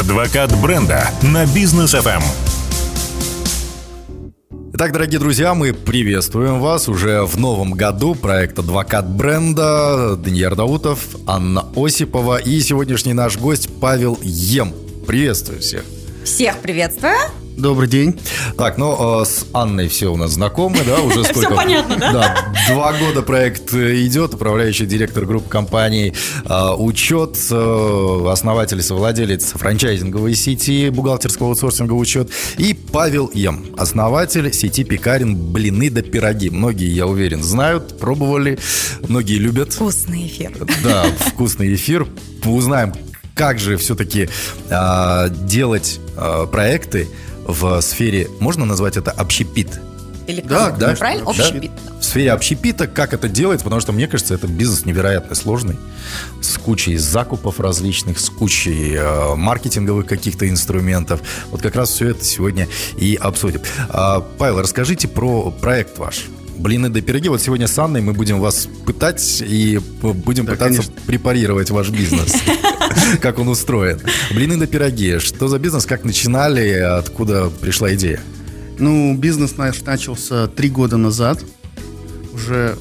Адвокат бренда на Бизнес.ФМ. Итак, дорогие друзья, мы приветствуем вас уже в новом году. Проект «Адвокат бренда», Даниил Даутов, Анна Осипова и сегодняшний наш гость Павел Ем. Приветствую всех. Всех приветствую. Добрый день. Так, с Анной все у нас знакомы, да, уже сколько? Все понятно, да? Да, 2 года проект идет, управляющий директор группы компаний «Учет», основатель и совладелец франчайзинговой сети бухгалтерского аутсорсинга «Учет», и Павел Ем, основатель сети пекарен «Блины да пироги». Многие, я уверен, знают, пробовали, многие любят. Вкусный эфир. Да, вкусный эфир. Мы узнаем, как же все-таки делать проекты в сфере, можно назвать это общепит? Или да, правильно? Общепит. Да? В сфере общепита, как это делается, потому что, мне кажется, это бизнес невероятно сложный, с кучей закупов различных, с кучей маркетинговых каких-то инструментов. Вот как раз все это сегодня и обсудим. Павел, расскажите про проект ваш. Блины да пироги. Вот сегодня с Анной мы будем вас пытать и будем пытаться препарировать ваш бизнес. Как он устроен. Блины да пироги. Что за бизнес? Как начинали? Откуда пришла идея? Бизнес наш начался 3 года назад. Уже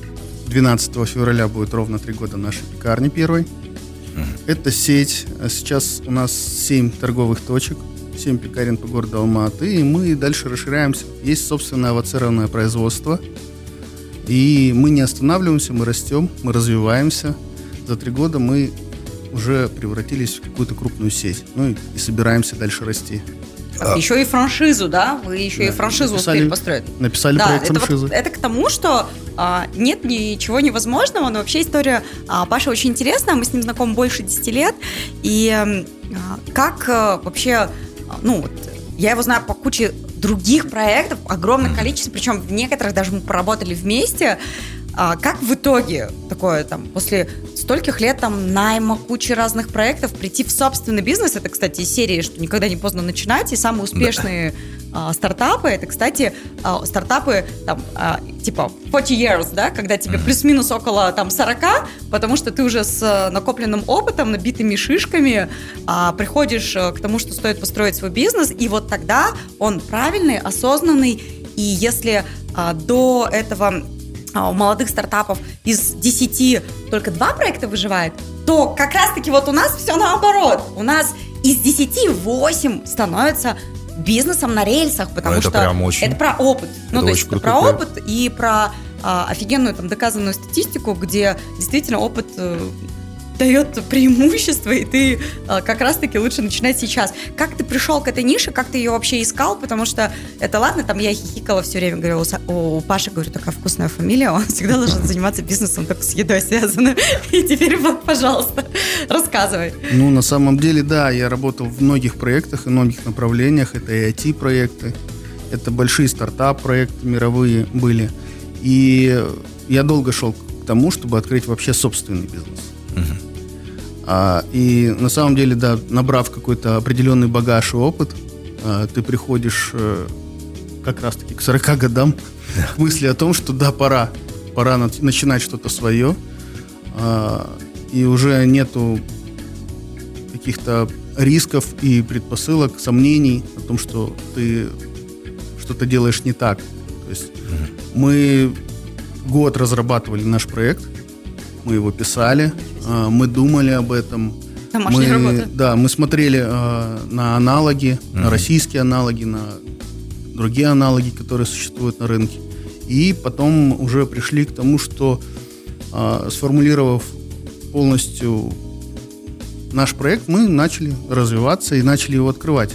12 февраля будет ровно 3 года нашей пекарни первой. Это сеть. Сейчас у нас 7 торговых точек. 7 пекарен по городу Алматы. И мы дальше расширяемся. Есть собственное авоцированное производство. И мы не останавливаемся, мы растем, мы развиваемся. За 3 года мы уже превратились в какую-то крупную сеть. И собираемся дальше расти. Еще и франшизу, да? Вы еще и франшизу успели построить. Написали проект франшизы. Это к тому, что нет ничего невозможного, но вообще история Паши очень интересная. Мы с ним знакомы больше 10 лет. И как вообще... я его знаю по куче других проектов, огромное количество, причем в некоторых даже мы поработали вместе. Как в итоге такое после стольких лет найма кучи разных проектов прийти в собственный бизнес? Это, кстати, из серии, что никогда не поздно начинать, и самые успешные стартапы, это, кстати, стартапы типа 40 years, да, когда тебе плюс-минус около 40, потому что ты уже с накопленным опытом, набитыми шишками приходишь к тому, что стоит построить свой бизнес, и вот тогда он правильный, осознанный, и если до этого у молодых стартапов из 10 только 2 проекта выживает, то как раз-таки у нас все наоборот. У нас из 10 8 становится бизнесом на рельсах, потому это что прям очень... это про опыт. Это про опыт и про офигенную доказанную статистику, где действительно опыт дает преимущество, и ты как раз-таки лучше начинать сейчас. Как ты пришел к этой нише, как ты ее вообще искал, потому что это ладно, я хихикала все время, говорила, у Паши, говорю, такая вкусная фамилия, он всегда должен заниматься бизнесом, только с едой связанным, и теперь, пожалуйста, рассказывай. На самом деле, да, я работал в многих проектах и многих направлениях, это и IT-проекты, это большие стартап-проекты мировые были, и я долго шел к тому, чтобы открыть вообще собственный бизнес. И на самом деле, да, набрав какой-то определенный багаж и опыт, ты приходишь как раз-таки к 40 годам к мысли о том, что да, пора начинать что-то свое. И уже нету каких-то рисков и предпосылок, сомнений о том, что ты что-то делаешь не так. То есть мы год разрабатывали наш проект, мы его писали, мы думали об этом. Мы смотрели на аналоги, на российские аналоги, на другие аналоги, которые существуют на рынке. И потом уже пришли к тому, что сформулировав полностью наш проект, мы начали развиваться и начали его открывать.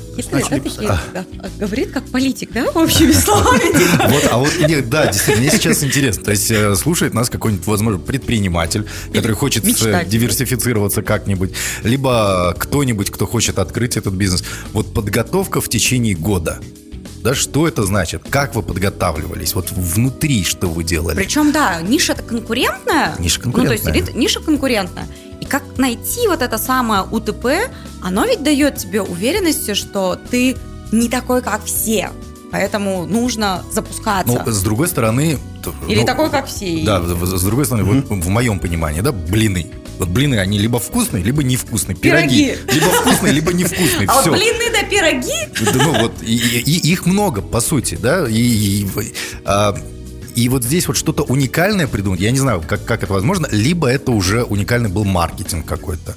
Говорит как политик, да, общими словами? Да, действительно, мне сейчас интересно. То есть слушает нас какой-нибудь, возможно, предприниматель, который хочет диверсифицироваться как-нибудь, либо кто-нибудь, кто хочет открыть этот бизнес. Вот подготовка в течение года. Да, что это значит? Как вы подготавливались? Внутри что вы делали? Причем, да, ниша-то конкурентная. И как найти это самое УТП, оно ведь дает тебе уверенность, что ты не такой, как все. Поэтому нужно запускаться. С другой стороны... Или такой, как все. Да, с другой стороны, в моем понимании, да, блины. Вот блины, они либо вкусные, либо невкусные. Пироги. Либо вкусные, либо невкусные. А вот блины да пироги? Ну вот, их много, по сути, да. И вот здесь вот что-то уникальное придумать, я не знаю, как это возможно, либо это уже уникальный был маркетинг какой-то.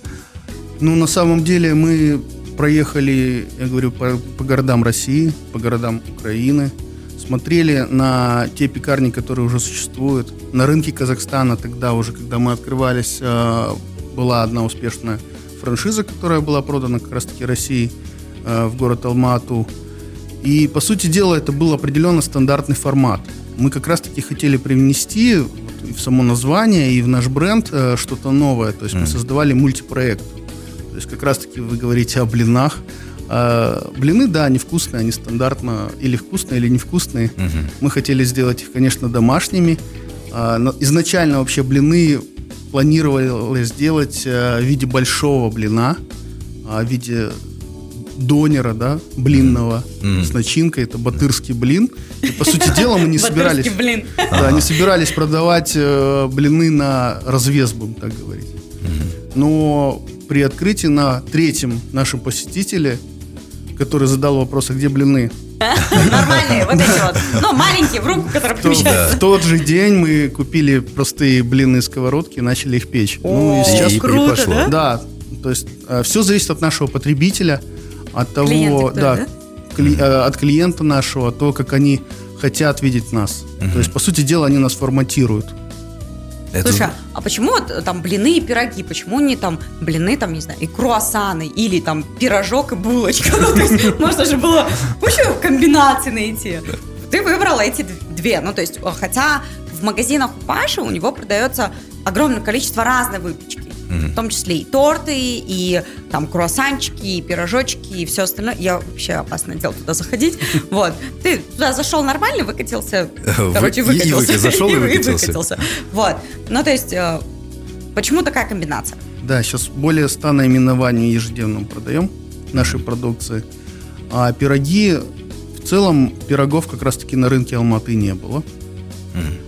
Ну, на самом деле мы проехали, я говорю, по городам России, по городам Украины, смотрели на те пекарни, которые уже существуют. На рынке Казахстана тогда уже, когда мы открывались, была одна успешная франшиза, которая была продана как раз-таки России в город Алмату. И, по сути дела, это был определенно стандартный формат. Мы как раз-таки хотели привнести в само название и в наш бренд что-то новое. То есть мы создавали мультипроект. То есть как раз-таки вы говорите о блинах. Блины, да, они вкусные, они стандартно или вкусные, или невкусные. Мы хотели сделать их, конечно, домашними. Изначально вообще блины планировалось сделать в виде большого блина, в виде... донера, да, блинного с начинкой, это батырский блин. И, по сути дела, мы не собирались... Да, не собирались продавать блины на развес, будем так говорить. Но при открытии на третьем нашем посетителе, который задал вопрос, а где блины? Нормальные, вот эти вот. Ну, маленькие, в руку, которые помещаются. В тот же день мы купили простые блинные сковородки и начали их печь. Ну, и сейчас круто, да? Да, то есть все зависит от нашего потребителя, от того, от клиента нашего, то, как они хотят видеть нас. То есть, по сути дела, они нас форматируют. Слушай, а почему там блины и пироги? Почему не там блины, там, не знаю, и круассаны, или там пирожок и булочка? Ну, то есть, можно же было кучу комбинаций найти. Ты выбрала эти две. Ну, то есть, хотя в магазинах у Паши, у него продается огромное количество разной выпечки. В том числе и торты, и там круассанчики, и пирожочки, и все остальное. Я вообще опасно делал туда заходить. Вот. Ты туда зашел нормально, выкатился. Короче, выкатился. Зашел и выкатился. Вот. Ну, то есть, почему такая комбинация? Да, сейчас более 100 наименований ежедневно продаем нашей продукции. А пироги, в целом, пирогов как раз-таки на рынке Алматы не было.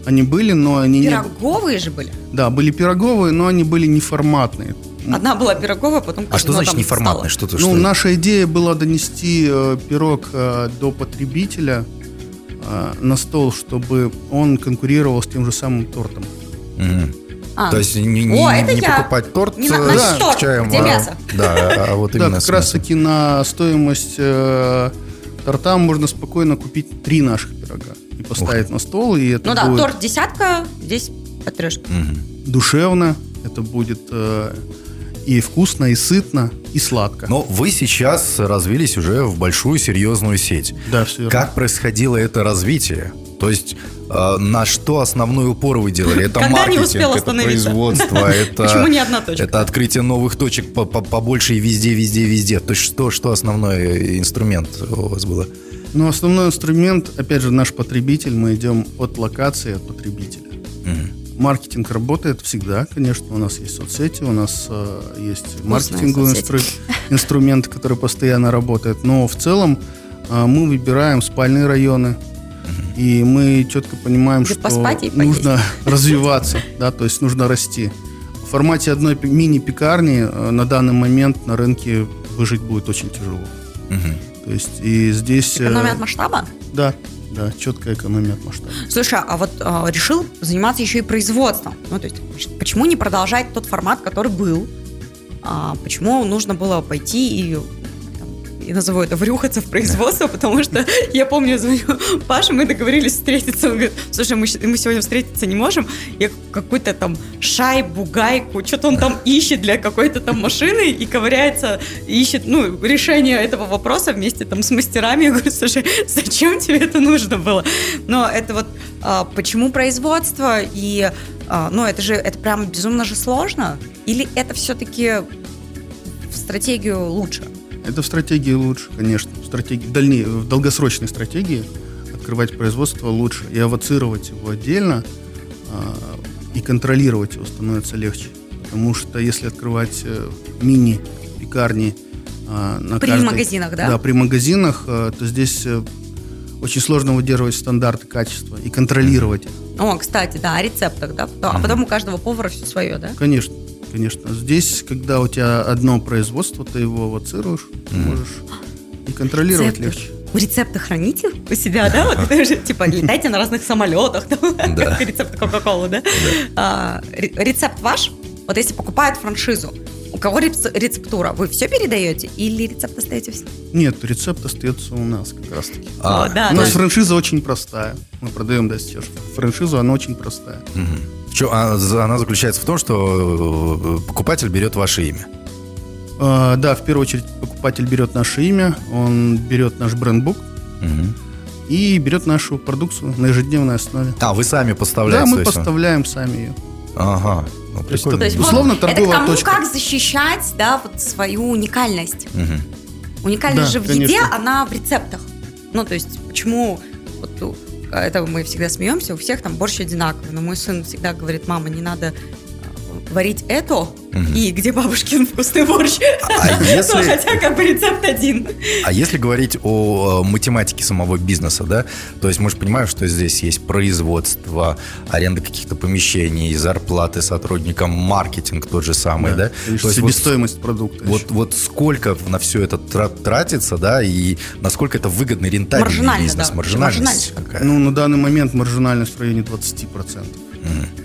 Они были, но они пироговые же были? Да, были пироговые, но они были неформатные. Одна была пироговая, потом... А что значит неформатная? Что-то, ну, что? Наша идея была донести пирог до потребителя на стол, чтобы он конкурировал с тем же самым тортом. То есть не покупать торт с чаем, где мясо. Да, вот именно. Да, как раз-таки на стоимость торта можно спокойно купить 3 наших пирога. Поставить на стол, и это будет... Ну да, торт десятка, здесь потрешка. Душевно, это будет и вкусно, и сытно, и сладко. Но вы сейчас развились уже в большую серьезную сеть. Да, все верно. Как происходило это развитие? То есть, на что основной упор вы делали? Это маркетинг, это производство, это открытие новых точек побольше и везде. То есть, что основной инструмент у вас было? Ну, основной инструмент, опять же, наш потребитель. Мы идем от локации, от потребителя. Маркетинг работает всегда, конечно. У нас есть соцсети, у нас есть маркетинговый инструмент, который постоянно работает. Но в целом мы выбираем спальные районы. И мы четко понимаем, что нужно развиваться, да, то есть нужно расти. В формате одной мини-пекарни на данный момент на рынке выжить будет очень тяжело. То есть и здесь... Экономия от масштаба? Да, четкая экономия от масштаба. Слушай, а вот решил заниматься еще и производством. Ну, то есть, почему не продолжать тот формат, который был? Почему нужно было пойти и... Я назову это врюхаться в производство, потому что я помню, звоню Паше, мы договорились встретиться. Он говорит: слушай, мы сегодня встретиться не можем. Я какую-то там шайбу, гайку, что-то он там ищет для какой-то там машины и ковыряется, ищет, ну, решение этого вопроса вместе там с мастерами. Я говорю: слушай, зачем тебе это нужно было? Но это вот почему производство? И, ну, это же, это прям безумно же сложно? Или это все-таки в стратегию лучше? Это в стратегии лучше, конечно. В долгосрочной стратегии открывать производство лучше. И авоцировать его отдельно, и контролировать его становится легче. Потому что если открывать мини-пекарни при магазинах, да? Да, при магазинах, то здесь очень сложно выдерживать стандарты качества и контролировать их. О, кстати, да, о рецептах, да? А потом у каждого повара все свое, да? Конечно. конечно. Здесь, когда у тебя одно производство, ты его авоцируешь, можешь и контролировать легче. Рецепты храните у себя, да? Вот, типа, летайте на разных самолетах, как рецепт Кока-Колы, да? Рецепт ваш, вот если покупают франшизу, у кого рецептура? Вы все передаете или рецепт остаете все? Нет, рецепт остается у нас как раз-таки. У нас франшиза очень простая. Мы продаем, да, сейчас франшизу, она очень простая. Она заключается в том, что покупатель берет ваше имя. Да, в первую очередь покупатель берет наше имя, он берет наш брендбук и берет нашу продукцию на ежедневной основе. А, вы сами поставляете? Да, мы поставляем сами ее. Ага. Ну, то есть, условно, торговая это кому точка. Как защищать, да, вот свою уникальность. Уникальность же в еде, она в рецептах. Ну, то есть, почему... Вот, это мы всегда смеемся, у всех там борщ одинаковый. Но мой сын всегда говорит: мама, не надо варить это, и где бабушкин вкусный борщ. Хотя как бы рецепт один. А если говорить о математике самого бизнеса, да, то есть мы же понимаем, что здесь есть производство, аренда каких-то помещений, зарплаты сотрудникам, маркетинг тот же самый, да? То есть себестоимость продукта. Вот сколько на все это тратится, да, и насколько это выгодный, рентабельный бизнес? Маржинальность какая? Ну, на данный момент маржинальность в районе 20%.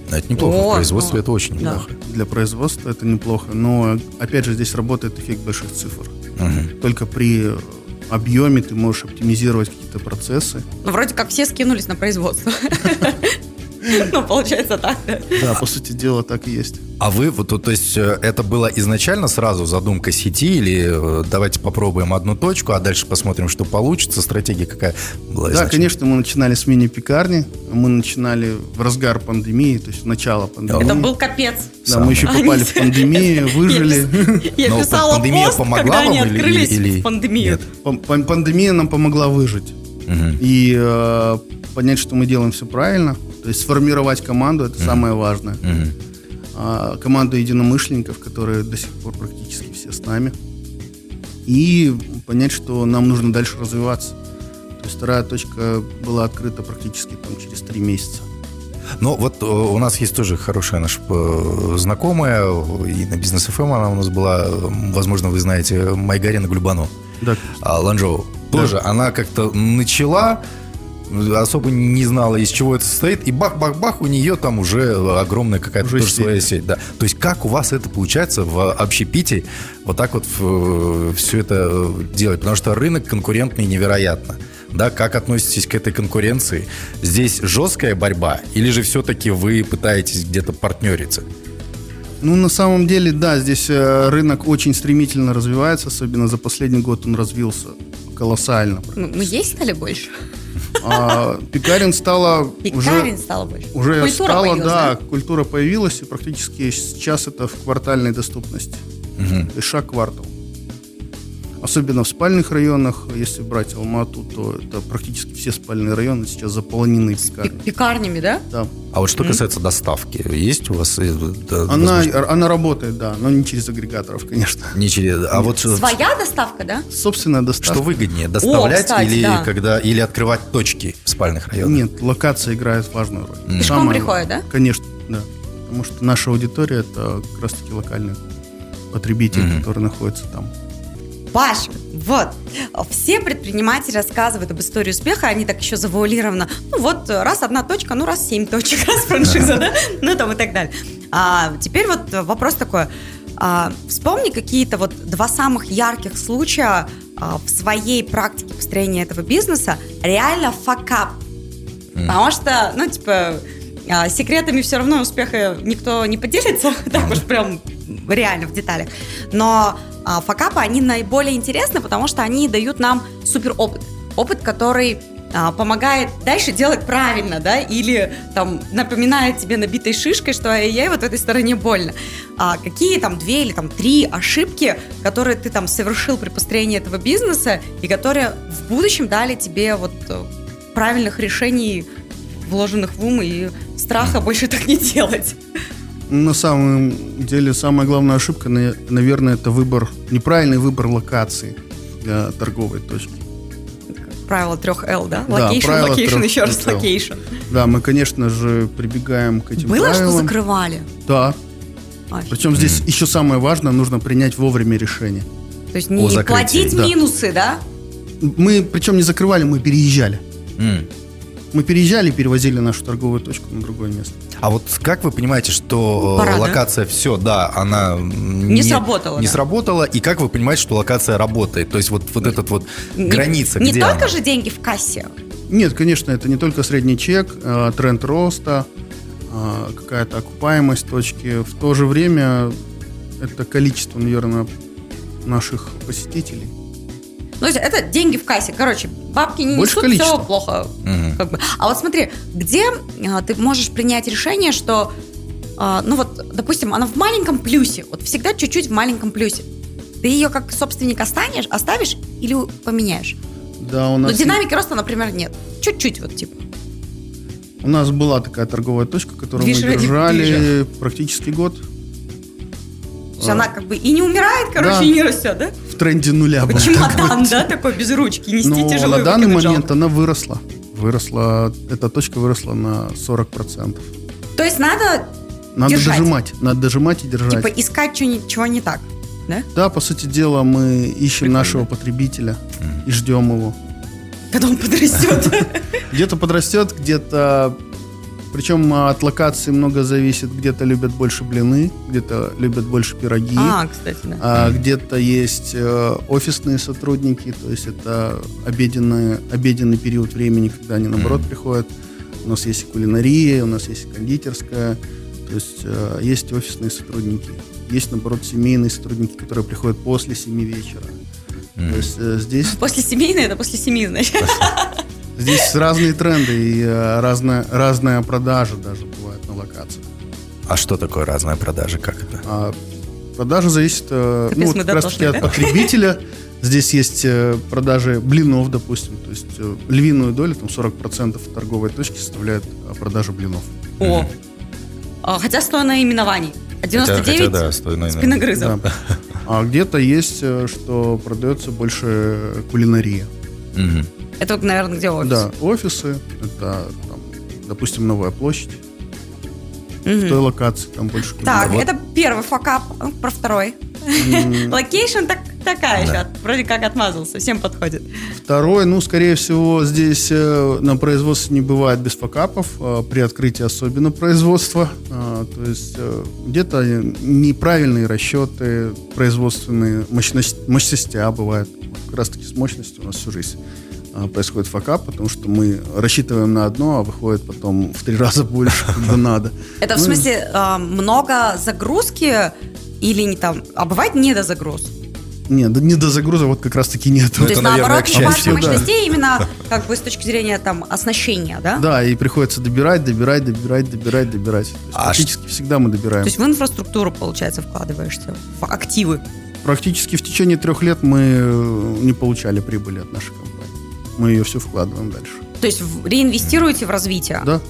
Это неплохо, для производства это очень неплохо. Для производства это неплохо, но опять же здесь работает эффект больших цифр. Только при объеме ты можешь оптимизировать какие-то процессы. Ну, вроде как все скинулись на производство. Ну, получается так, да? Да, по сути дела так и есть. А вы, то есть это была изначально сразу задумка сети, или давайте попробуем одну точку, а дальше посмотрим, что получится, стратегия какая была изначально? Да, конечно, мы начинали с мини-пекарни, мы начинали в разгар пандемии, то есть в начало пандемии. Это был капец. Да, мы еще попали в пандемию, выжили. Я писала пост, когда они открылись в пандемию. Пандемия нам помогла выжить и понять, что мы делаем все правильно. То есть сформировать команду – это самое важное. Команду единомышленников, которые до сих пор практически все с нами. И понять, что нам нужно дальше развиваться. То есть вторая точка была открыта практически там, через 3 месяца. Но вот у нас есть тоже хорошая наша знакомая, и на Бизнес.ФМ она у нас была, возможно, вы знаете, Майгарина Глюбану. Да. Ланжоу. Тоже она как-то начала... особо не знала, из чего это состоит, и бах-бах-бах, у нее там уже огромная какая-то уже тоже своя сеть. Да. То есть как у вас это получается в общепите вот так вот все это делать? Потому что рынок конкурентный невероятно. Да, как относитесь к этой конкуренции? Здесь жесткая борьба или же все-таки вы пытаетесь где-то партнериться? Ну, на самом деле, да, здесь рынок очень стремительно развивается, особенно за последний год он развился колоссально. Мы есть стали больше? Пекарен стало больше. Культура появилась, и практически сейчас это в квартальной доступности. И шаг квартал. Особенно в спальных районах, если брать Алмату, то это практически все спальные районы сейчас заполнены пекарнями. Пекарнями, да? Да. А вот что касается доставки, есть у вас? Она работает, да, но не через агрегаторов, конечно. Не через. Своя доставка, да? Собственная доставка. Что выгоднее, доставлять или открывать точки в спальных районах? Нет, локация играет важную роль. Пешком приходит, да? Конечно, да. Потому что наша аудитория – это как раз-таки локальный потребитель, который находится там. Паш, вот, все предприниматели рассказывают об истории успеха, они так еще завуалированно, раз одна точка, раз 7 точек, раз франшиза, да, и так далее. Теперь вот вопрос такой, вспомни какие-то 2 самых ярких случая в своей практике построения этого бизнеса, реально факап, потому что, секретами все равно успеха никто не поделится, так уж прям реально в деталях, но факапы, они наиболее интересны, потому что они дают нам суперопыт. Опыт, который помогает дальше делать правильно, да, или там напоминает тебе набитой шишкой, что ай-яй, вот в этой стороне больно. Какие 2 или 3 ошибки, которые ты совершил при построении этого бизнеса и которые в будущем дали тебе правильных решений, вложенных в ум и страха больше так не делать? На самом деле, самая главная ошибка, наверное, это неправильный выбор локации для торговой точки. Правило 3L, да? Локейшн, еще раз локейшн. Да, мы, конечно же, прибегаем к этим правилам. Было, что закрывали? Да, Причем здесь еще самое важное, нужно принять вовремя решение. То есть не платить минусы, да? Мы, причем не закрывали, мы переезжали. Мы переезжали и перевозили нашу торговую точку на другое место. А вот как вы понимаете, что локация все, да, она не сработала, и как вы понимаете, что локация работает? То есть вот этот вот граница, где она? Не только же деньги в кассе? Нет, конечно, это не только средний чек, тренд роста, какая-то окупаемость точки. В то же время это количество, наверное, наших посетителей. Ну, это деньги в кассе. Короче, бабки не несут, все плохо. Угу. Как бы. А вот смотри, где ты можешь принять решение, что, допустим, она в маленьком плюсе, вот всегда чуть-чуть в маленьком плюсе. Ты ее как собственник оставишь или поменяешь? Да, у нас... Но динамики роста, например, нет. Чуть-чуть У нас была такая торговая точка, которую мы держали практически год. То есть она как бы и не умирает, и не растет, да? В тренде нуля был. Чемодан, да, такой без ручки, нести тяжело. Но на данный момент она выросла. Эта точка выросла на 40%. То есть надо держать. Надо дожимать и держать. Типа искать чего не так, да? Да, по сути дела, мы ищем нашего потребителя и ждем его. Когда он подрастет. Где-то подрастет, где-то... Причем от локации много зависит. Где-то любят больше блины, где-то любят больше пироги. Где-то есть офисные сотрудники, то есть это обеденный период времени, когда они, наоборот, приходят. У нас есть кулинария, у нас есть кондитерская. То есть есть офисные сотрудники. Есть, наоборот, семейные сотрудники, которые приходят после 7 вечера. То есть здесь... После семейной, это после семьи, значит. Здесь разные тренды и разная продажа даже бывает на локациях. А что такое разная продажа? Как это? Продажа зависит как раз таки от потребителя. Здесь есть продажи блинов, допустим. То есть львиную долю, там 40% торговой точки составляет продажа блинов. О! Хотя стоя наименований. 99 спиногрызов. А где-то есть, что продается больше кулинария. Это, наверное, где офис? Да, офисы. Это, допустим, Новая площадь. В той локации там больше кулинария. Так, это первый факап. Про второй. Локейшн такая еще. Вроде как отмазался, всем подходит. Второй, скорее всего, здесь на производстве не бывает без факапов. При открытии особенно производства. То есть где-то неправильные расчеты производственные. Мощности бывают. Как раз таки с мощностью у нас всю жизнь происходит факап, потому что мы рассчитываем на одно, а выходит потом в 3 раза больше, когда надо. Это в смысле много загрузки или не там? А бывает недозагруз? Нет, недозагруза вот как раз-таки нет. То есть наоборот, по вашей мощности именно как бы с точки зрения там оснащения, да? Да, и приходится добирать. Практически всегда мы добираем. То есть в инфраструктуру, получается, вкладываешься, в активы? Практически в течение 3 лет мы не получали прибыли от нашей компании. Мы ее все вкладываем дальше. То есть реинвестируете в развитие? Да.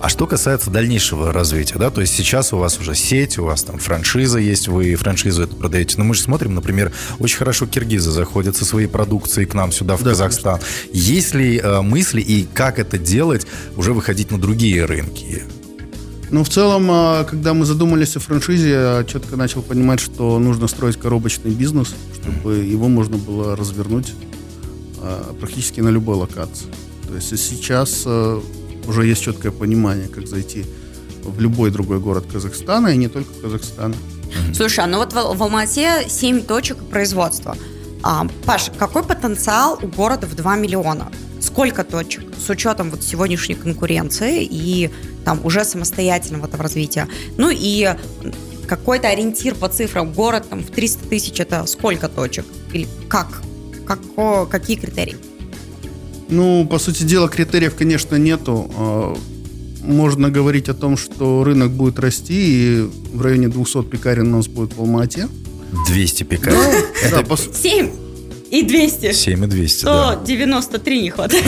А что касается дальнейшего развития, да, то есть сейчас у вас уже сеть, у вас там франшиза есть, вы франшизу это продаете. Но мы же смотрим, например, очень хорошо киргизы заходят со своей продукцией к нам сюда, в Казахстан. Конечно. Есть ли мысли и как это делать, уже выходить на другие рынки? В целом, когда мы задумались о франшизе, я четко начал понимать, что нужно строить коробочный бизнес, чтобы его можно было развернуть практически на любой локации. То есть сейчас уже есть четкое понимание, как зайти в любой другой город Казахстана, и не только Казахстана. Слушай, в Алмате 7 точек производства. Паш, какой потенциал у города в 2 миллиона? Сколько точек с учетом сегодняшней конкуренции и там уже самостоятельного развития? И какой-то ориентир по цифрам. Город в 300 тысяч – это сколько точек? Или как? Какие критерии? По сути дела, критериев, конечно, нету. Можно говорить о том, что рынок будет расти, и в районе 200 пекарен у нас будет в Алмате. 200 пекарен? Да, 7 и 200. 7 и 200, да. 193 не хватает.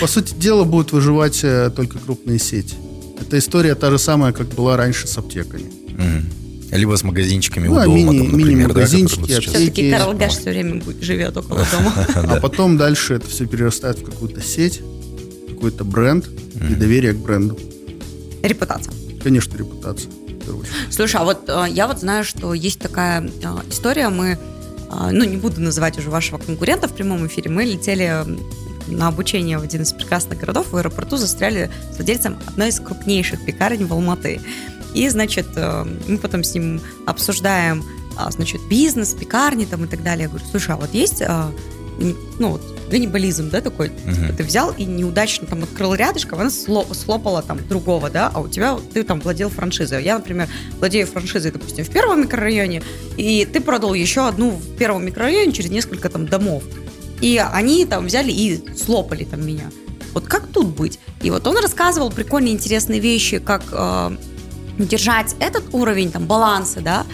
По сути дела, будут выживать только крупные сети. Эта история та же самая, как была раньше с аптеками. Либо с магазинчиками у дома, мини-магазинчики, да, аптеки. Все-таки Карл Гаш все время живет около дома. А потом дальше это все перерастает в какую-то сеть, какой-то бренд и доверие к бренду. Репутация. Конечно, репутация. первую очередь. Слушай, а вот я вот знаю, что есть такая история, мы, ну, не буду называть уже вашего конкурента в прямом эфире, мы летели на обучение в один из прекрасных городов, в аэропорту застряли с владельцем одной из крупнейших пекарен в Алматы. И, значит, мы потом с ним обсуждаем, значит, бизнес, пекарни там и так далее. Я говорю, слушай, а вот есть, ну, вот, ганнибализм, да, такой, типа, ты взял и неудачно там открыл рядышком, она слопала там другого, да, а у тебя, ты там владел франшизой. Я, например, владею франшизой, допустим, в первом микрорайоне, и ты продал еще одну в первом микрорайоне через несколько там домов. И они там взяли и слопали там меня. Вот как тут быть? И вот он рассказывал прикольные, интересные вещи, как держать этот уровень там баланса, да,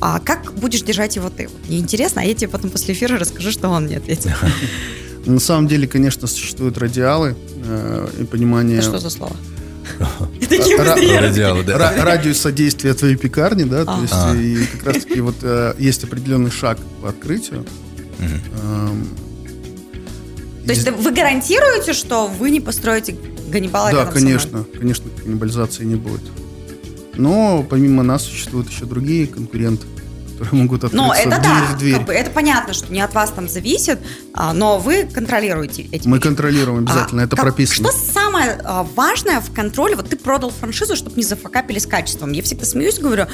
а как будешь держать его ты? Мне интересно, а я тебе потом после эфира расскажу, что он мне ответил. На самом деле, конечно, существуют радиалы и понимание... Это что за слово? Радиус содействия твоей пекарни, да, то есть и как раз-таки вот есть определенный шаг по открытию. То есть вы гарантируете, что вы не построите ганнибала? Да, конечно, конечно, ганнибализации не будет. Но помимо нас существуют еще другие конкуренты, которые могут открыться дверь в дверь. Как бы, это понятно, что не от вас там зависит, но вы контролируете эти. Мы контролируем обязательно, это прописано. Что самое важное в контроле? Вот ты продал франшизу, чтобы не зафакапили с качеством. Я всегда смеюсь, говорю,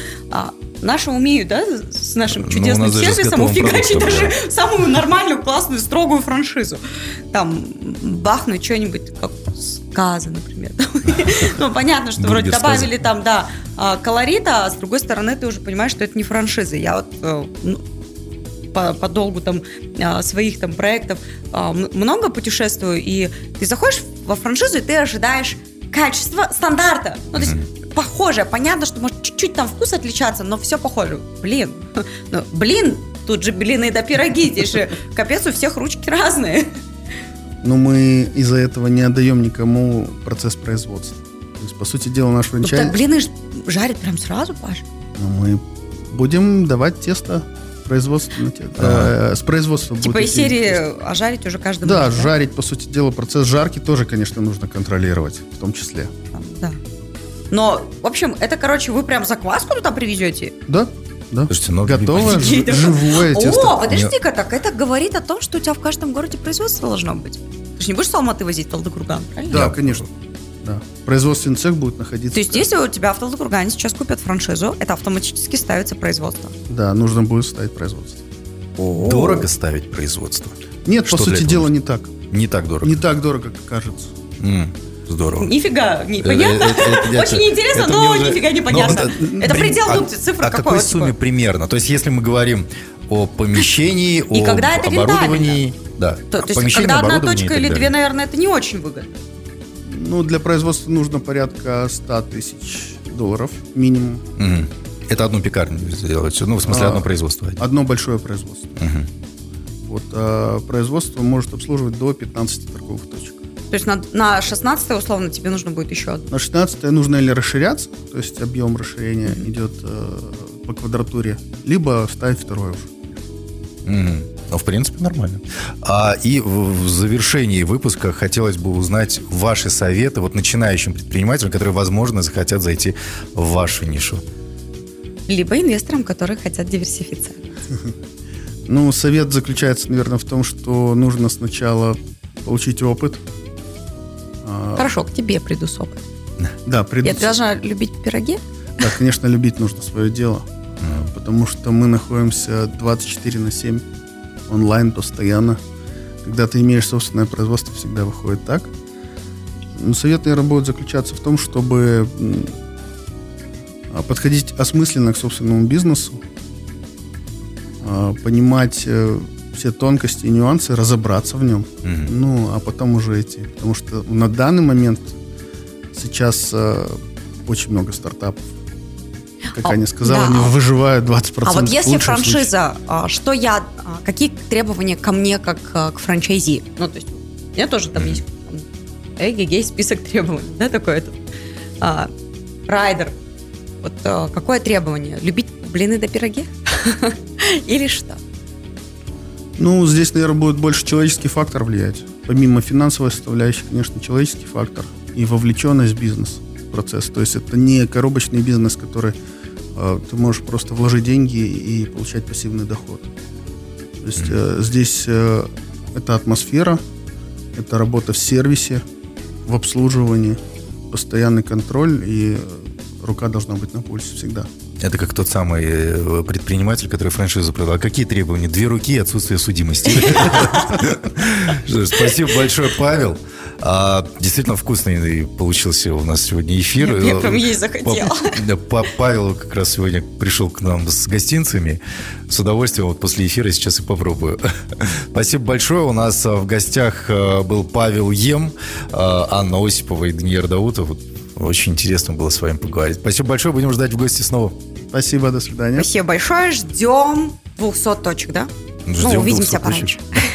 наши умеют, да, с нашим чудесным сервисом уфигачить даже самую нормальную, классную, строгую франшизу. Там бахнуть что-нибудь, как сказы, например. Ну, понятно, что вроде добавили там, да, колорита, а с другой стороны ты уже понимаешь, что это не франшиза. Я вот по долгу там своих там проектов много путешествую, и ты заходишь во франшизу, и ты ожидаешь качества стандарта. Ну, то есть похоже, понятно, что может чуть-чуть там вкус отличаться, но все похоже. Блин, тут же блины да пироги, здесь же капец, у всех ручки разные. Но мы из-за этого не отдаем никому процесс производства. То есть, по сути дела, наш франчайз... Ну, блины жарят прям сразу, Паш? Мы будем давать тесто производственное. С производства типа будет... Типа из серии тесто. А жарить уже каждый да, может, жарить, да? По сути дела, процесс жарки тоже, конечно, нужно контролировать, в том числе. Да. Но, в общем, это, короче, вы прям закваску туда привезете? Да. Да? Слушайте, но... Готово, живое тесто. О, подожди-ка, так это говорит о том, что у тебя в каждом городе производство должно быть. Ты же не будешь с Алматы возить в Талдыкурган, правильно? Да, конечно. Да. Производственный цех будет находиться. То есть если у тебя в Талдыкургане сейчас купят франшизу, это автоматически ставится производство? Да, нужно будет ставить производство. О-о-о. Дорого ставить производство? Нет, что по сути дела не так. Не так дорого? Не так дорого, как кажется. Здорово. Нифига, непонятно. Очень интересно, но уже... нифига непонятно. Это предел цифры какой-то. О какой сумме примерно? То есть, если мы говорим о помещении, и об оборудовании... Да, то есть, когда одна точка или две, наверное, это не очень выгодно. Ну, для производства нужно порядка $100,000 минимум. Это одну пекарню сделать? Ну, в смысле, одно производство? Одно большое производство. Вот, производство может обслуживать до 15 торговых точек. То есть на 16-е, условно, тебе нужно будет еще одно? На 16-е нужно или расширяться, то есть объем расширения идет по квадратуре, либо ставить второе уже. Ну, в принципе, нормально. И в завершении выпуска хотелось бы узнать ваши советы вот начинающим предпринимателям, которые, возможно, захотят зайти в вашу нишу. Либо инвесторам, которые хотят диверсифицировать. Ну, совет заключается, наверное, в том, что нужно сначала получить опыт. Хорошо, к тебе приду с опытом. Да, приду. Я должна любить пироги? Да, конечно, любить нужно свое дело. Потому что мы находимся 24/7 онлайн постоянно. Когда ты имеешь собственное производство, всегда выходит так. Но совет, наверное, будет заключаться в том, чтобы подходить осмысленно к собственному бизнесу, понимать все тонкости и нюансы, разобраться в нем, ну, а потом уже идти. Потому что на данный момент сейчас очень много стартапов. Как Аня сказала, они выживают 20%. А вот если франшиза, что я, какие требования ко мне как к франчайзи? Ну, то есть у меня тоже там есть эгегей список требований, да, такой райдер. Вот какое требование? Любить блины да пироги? Или что? Ну, здесь, наверное, будет больше человеческий фактор влиять. Помимо финансовой составляющей, конечно, человеческий фактор и вовлеченность в бизнес-процесс. То есть это не коробочный бизнес, который ты можешь просто вложить деньги и получать пассивный доход. То есть здесь это атмосфера, это работа в сервисе, в обслуживании, постоянный контроль, и рука должна быть на пульсе всегда. Это как тот самый предприниматель, который франшизу продал. Какие требования? 2 руки и отсутствие судимости. Спасибо большое, Павел. Действительно вкусный получился у нас сегодня эфир. Я прям есть захотела. Павел как раз сегодня пришел к нам с гостинцами. С удовольствием вот после эфира сейчас и попробую. Спасибо большое. У нас в гостях был Павел Ем, Анна Осипова и Даниил Даутов. Очень интересно было с вами поговорить. Спасибо большое. Будем ждать в гости снова. Спасибо, до свидания. Спасибо большое. Ждем 200 точек, да? Ждем, увидимся 200 пораньше. Точек.